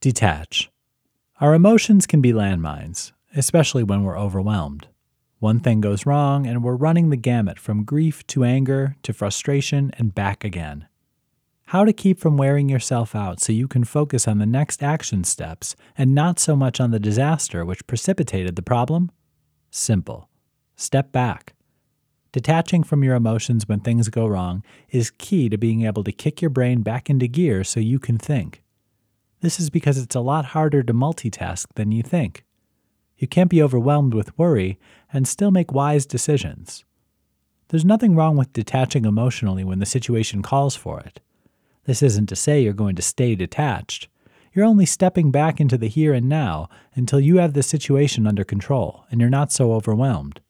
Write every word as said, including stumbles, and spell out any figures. Detach. Our emotions can be landmines, especially when we're overwhelmed. One thing goes wrong and we're running the gamut from grief to anger to frustration and back again. How to keep from wearing yourself out so you can focus on the next action steps and not so much on the disaster which precipitated the problem? Simple. Step back. Detaching from your emotions when things go wrong is key to being able to kick your brain back into gear so you can think. This is because it's a lot harder to multitask than you think. You can't be overwhelmed with worry and still make wise decisions. There's nothing wrong with detaching emotionally when the situation calls for it. This isn't to say you're going to stay detached. You're only stepping back into the here and now until you have the situation under control and you're not so overwhelmed.